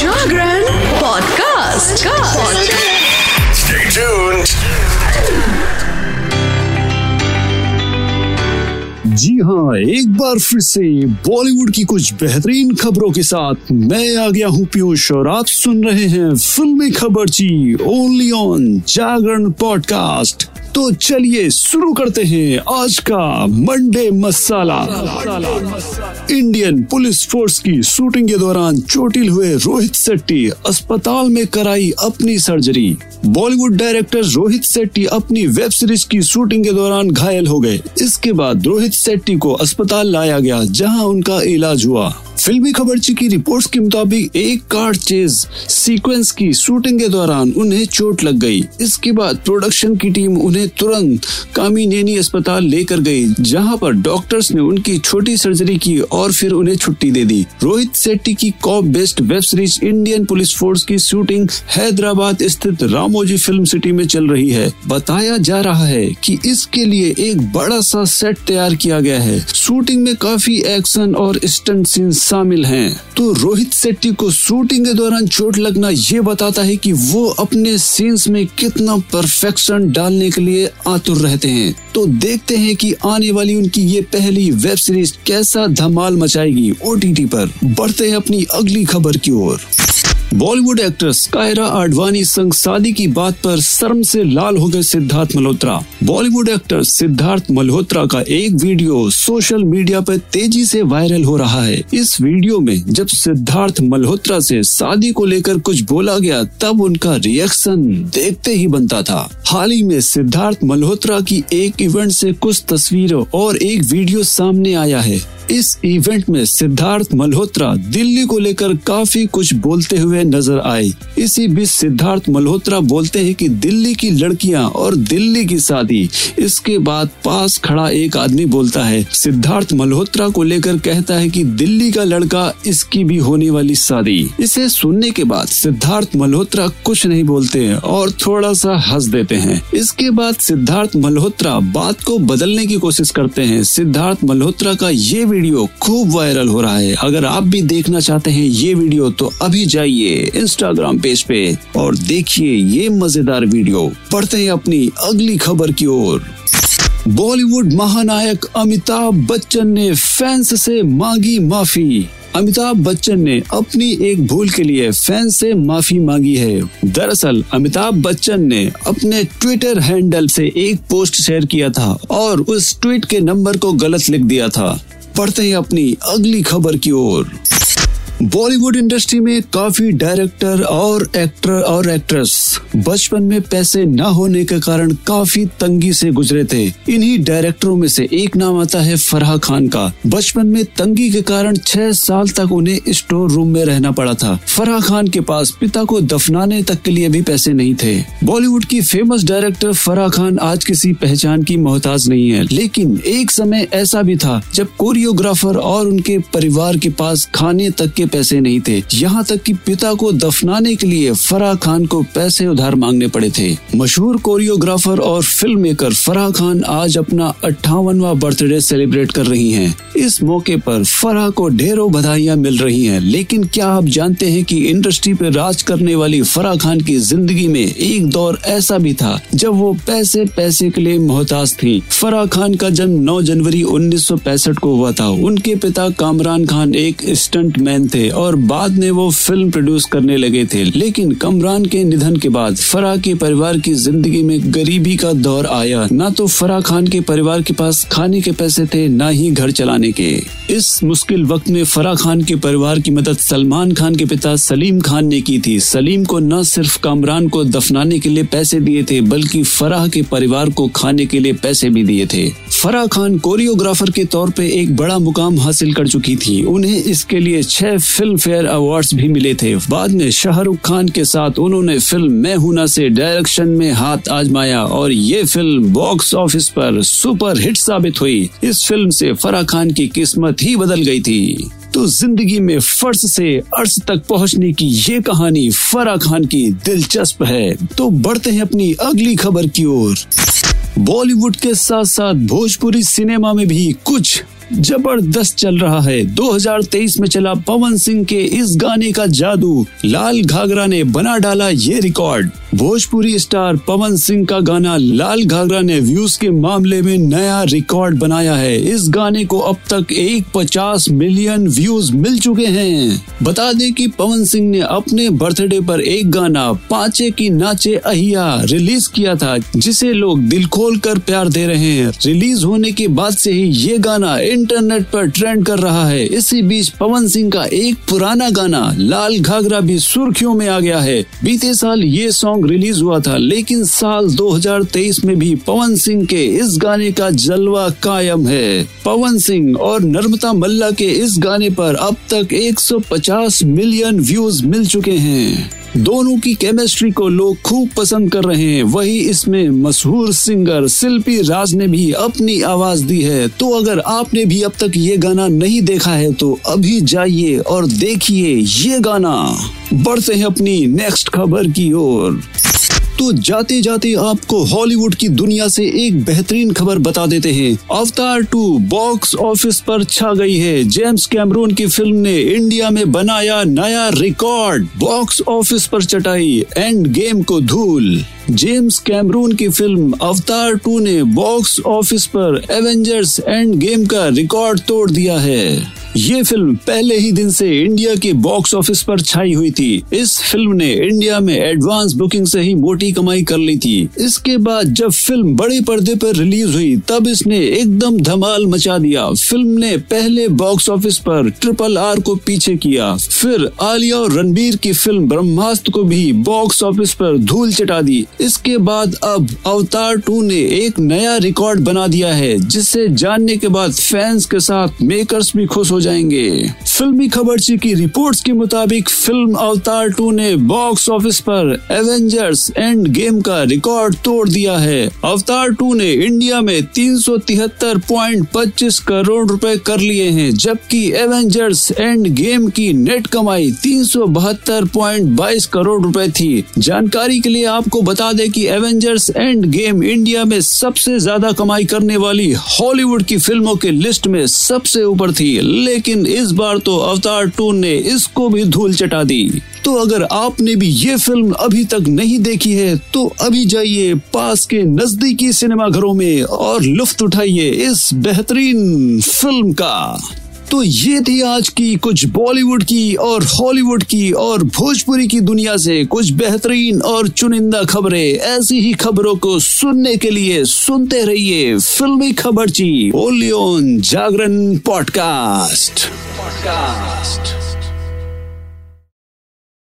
जागरण podcast का Stay tuned. जी हाँ, एक बार फिर से बॉलीवुड की कुछ बेहतरीन खबरों के साथ मैं आ गया हूँ पीयूष और आप सुन रहे हैं फिल्मी खबरची ओनली ऑन जागरण पॉडकास्ट। तो चलिए शुरू करते हैं आज का Monday masala. Indian police force की शूटिंग के दौरान चोटिल हुए रोहित शेट्टी अस्पताल में कराई अपनी सर्जरी। बॉलीवुड डायरेक्टर रोहित शेट्टी अपनी वेब सीरीज की शूटिंग के दौरान घायल हो गए। इसके बाद रोहित शेट्टी को अस्पताल लाया गया जहां उनका इलाज हुआ। फिल्मी खबरची की रिपोर्ट्स के मुताबिक एक कार चेज सीक्वेंस की शूटिंग के दौरान उन्हें चोट लग गई। इसके बाद प्रोडक्शन की टीम उन्हें तुरंत कामिनेनी अस्पताल लेकर गई, जहां पर डॉक्टर्स ने उनकी छोटी सर्जरी की और फिर उन्हें छुट्टी दे दी। रोहित शेट्टी की cop based web series Indian police force की शूटिंग हैदराबाद स्थित रामोजी फिल्म सिटी में चल रही है। बताया जा रहा है कि इसके लिए एक बड़ा सा सेट तैयार किया गया है। शूटिंग में काफी एक्शन और स्टंट सीन्स शामिल हैं। तो रोहित शेट्टी को शूटिंग के दौरान चोट लगना ये बताता है कि वो अपने सीन्स में कितना परफेक्शन डालने के लिए आतुर रहते हैं। तो देखते हैं कि आने वाली उनकी ये पहली वेब सीरीज कैसा धमाल मचाएगी ओटीटी पर। बढ़ते हैं अपनी अगली खबर की ओर। बॉलीवुड एक्ट्रेस कायरा आडवाणी संग शादी की बात पर शर्म से लाल हो गए सिद्धार्थ मल्होत्रा। बॉलीवुड एक्टर सिद्धार्थ मल्होत्रा का एक वीडियो सोशल मीडिया पर तेजी से वायरल हो रहा है। इस वीडियो में जब सिद्धार्थ मल्होत्रा से शादी को लेकर कुछ बोला गया तब उनका रिएक्शन देखते ही बनता था। हाल ही में सिद्धार्थ मल्होत्रा की एक इवेंट से कुछ तस्वीरों और एक वीडियो सामने आया है। इस इवेंट में सिद्धार्थ मल्होत्रा दिल्ली को लेकर काफी कुछ बोलते हुए नजर आए। इसी बीच सिद्धार्थ मल्होत्रा बोलते हैं कि दिल्ली की लड़कियां और दिल्ली की शादी। इसके बाद पास खड़ा एक आदमी बोलता है, सिद्धार्थ मल्होत्रा को लेकर कहता है कि दिल्ली का लड़का, इसकी भी होने वाली शादी। इसे सुनने के बाद सिद्धार्थ मल्होत्रा कुछ नहीं बोलते हैं और थोड़ा सा हंस देते हैं। इसके बाद सिद्धार्थ मल्होत्रा बात को बदलने की कोशिश करते हैं। सिद्धार्थ मल्होत्रा का ये वीडियो खूब वायरल हो रहा है। अगर आप भी देखना चाहते हैं ये वीडियो तो अभी जाइए इंस्टाग्राम पेज पे और देखिए ये मजेदार वीडियो। पढ़ते हैं अपनी अगली खबर की ओर। बॉलीवुड महानायक अमिताभ बच्चन ने फैंस से मांगी माफी। अमिताभ बच्चन ने अपनी एक भूल के लिए फैंस से माफी मांगी है। दरअसल अमिताभ बच्चन ने अपने ट्विटर हैंडल से एक पोस्ट शेयर किया था और उस ट्वीट के नंबर को गलत लिख दिया था। पढ़ते हैं अपनी अगली खबर की ओर। बॉलीवुड इंडस्ट्री में काफी डायरेक्टर और एक्टर और एक्ट्रेस बचपन में पैसे न होने के कारण काफी तंगी से गुजरे थे। इन्हीं डायरेक्टरों में से एक नाम आता है फराह खान का। बचपन में तंगी के कारण 6 साल तक उन्हें स्टोर रूम में रहना पड़ा था। फराह खान के पास पिता को दफनाने तक के लिए भी पैसे नहीं थे। बॉलीवुड की फेमस डायरेक्टर फराह खान आज किसी पहचान की मोहताज नहीं है, लेकिन एक समय ऐसा भी था जब कोरियोग्राफर और उनके परिवार के पास खाने तक के पैसे नहीं थे। यहाँ तक कि पिता को दफनाने के लिए फराह खान को पैसे उधार मांगने पड़े थे। मशहूर कोरियोग्राफर और फिल्म मेकर फराह खान आज अपना 58वां बर्थडे सेलिब्रेट कर रही हैं। इस मौके पर फराह को ढेरों बधाइयाँ मिल रही हैं। लेकिन क्या आप जानते हैं कि इंडस्ट्री पे राज करने वाली फराह खान की जिंदगी में एक दौर ऐसा भी था जब वो पैसे के लिए मोहताज थी। फराह खान का जन्म 9 जनवरी 1965 को हुआ था। उनके पिता कामरान खान एक स्टंट मैन थे और बाद में वो फिल्म प्रोड्यूस करने लगे थे। लेकिन कमरान के निधन के बाद फराह के परिवार की जिंदगी में गरीबी का दौर आया। ना तो फराह खान के परिवार के पास खाने के पैसे थे, ना ही घर चलाने के। इस मुश्किल वक्त में फराह खान के परिवार की मदद सलमान खान के पिता सलीम खान ने की थी। सलीम को न सिर्फ कामरान को दफनाने के लिए पैसे दिए थे, बल्कि फराह के परिवार को खाने के लिए पैसे भी दिए थे। फराह खान कोरियोग्राफर के तौर पे एक बड़ा मुकाम हासिल कर चुकी थी। उन्हें इसके लिए 6 फिल्म फेयर अवार्ड्स भी मिले थे। बाद में शाहरुख खान के साथ उन्होंने फिल्म मैं हूं ना से डायरेक्शन में हाथ आजमाया और ये फिल्म बॉक्स ऑफिस पर सुपर हिट साबित हुई। इस फिल्म से फराह खान की किस्मत ही बदल गई थी। तो जिंदगी में फर्श से अर्श तक पहुंचने की ये कहानी फराह खान की दिलचस्प है। तो बढ़ते हैं अपनी अगली खबर की ओर। बॉलीवुड के साथ साथ भोजपुरी सिनेमा में भी कुछ जबरदस्त चल रहा है। 2023 में चला पवन सिंह के इस गाने का जादू, लाल घाघरा ने बना डाला ये रिकॉर्ड। भोजपुरी स्टार पवन सिंह का गाना लाल घाघरा ने व्यूज के मामले में नया रिकॉर्ड बनाया है। इस गाने को अब तक 150 मिलियन व्यूज मिल चुके हैं। बता दें कि पवन सिंह ने अपने बर्थडे पर एक गाना पांचे की नाचे अहिया रिलीज किया था, जिसे लोग दिल खोल कर प्यार दे रहे हैं। रिलीज होने के बाद से ही ये गाना इंटरनेट पर ट्रेंड कर रहा है। इसी बीच पवन सिंह का एक पुराना गाना लाल घाघरा भी सुर्खियों में आ गया है। बीते साल ये सॉन्ग रिलीज हुआ था, लेकिन साल 2023 में भी पवन सिंह के इस गाने का जलवा कायम है। पवन सिंह और नर्मता मल्ला के इस गाने पर अब तक 150 मिलियन व्यूज मिल चुके हैं। दोनों की केमिस्ट्री को लोग खूब पसंद कर रहे हैं। वहीं इसमें मशहूर सिंगर शिल्पी राज ने भी अपनी आवाज दी है। तो अगर आपने भी अब तक ये गाना नहीं देखा है तो अभी जाइए और देखिए ये गाना। बढ़ते हैं अपनी नेक्स्ट खबर की ओर। तो जाते जाते आपको हॉलीवुड की दुनिया से एक बेहतरीन खबर बता देते हैं। अवतार 2 बॉक्स ऑफिस पर छा गई है। जेम्स कैमरून की फिल्म ने इंडिया में बनाया नया रिकॉर्ड, बॉक्स ऑफिस पर चटाई एंड गेम को धूल। जेम्स कैमरून की फिल्म अवतार 2 ने बॉक्स ऑफिस पर एवेंजर्स एंड गेम का रिकॉर्ड तोड़ दिया है। ये फिल्म पहले ही दिन से इंडिया के बॉक्स ऑफिस पर छाई हुई थी। इस फिल्म ने इंडिया में एडवांस बुकिंग से ही मोटी कमाई कर ली थी। इसके बाद जब फिल्म बड़े पर्दे पर रिलीज हुई तब इसने एकदम धमाल मचा दिया। फिल्म ने पहले बॉक्स ऑफिस पर ट्रिपल आर को पीछे किया, फिर आलिया और रणबीर की फिल्म ब्रह्मास्त्र को भी बॉक्स ऑफिस पर धूल चटा दी। इसके बाद अब अवतार 2 ने एक नया रिकॉर्ड बना दिया है, जिसे जानने के बाद फैंस के साथ मेकर्स भी खुश हो जाएंगे। फिल्मी खबरची की रिपोर्ट्स के मुताबिक फिल्म अवतार 2 ने बॉक्स ऑफिस पर एवेंजर्स एंड गेम का रिकॉर्ड तोड़ दिया है। अवतार 2 ने इंडिया में 373.25 करोड़ रुपए कर लिए हैं, जबकि एवेंजर्स एंड गेम की नेट कमाई 372.22 करोड़ रुपए थी। जानकारी के लिए आपको बता दें कि एवेंजर्स एंड गेम इंडिया में सबसे ज्यादा कमाई करने वाली हॉलीवुड की फिल्मों के लिस्ट में सबसे ऊपर थी, लेकिन इस बार तो अवतार 2 ने इसको भी धूल चटा दी। तो अगर आपने भी ये फिल्म अभी तक नहीं देखी है तो अभी जाइए पास के नजदीकी सिनेमाघरों में और लुफ्त उठाइए इस बेहतरीन फिल्म का। तो ये थी आज की कुछ बॉलीवुड की और हॉलीवुड की और भोजपुरी की दुनिया से कुछ बेहतरीन और चुनिंदा खबरें। ऐसी ही खबरों को सुनने के लिए सुनते रहिए फिल्मी खबरची ओनली ऑन जागरण पॉडकास्ट।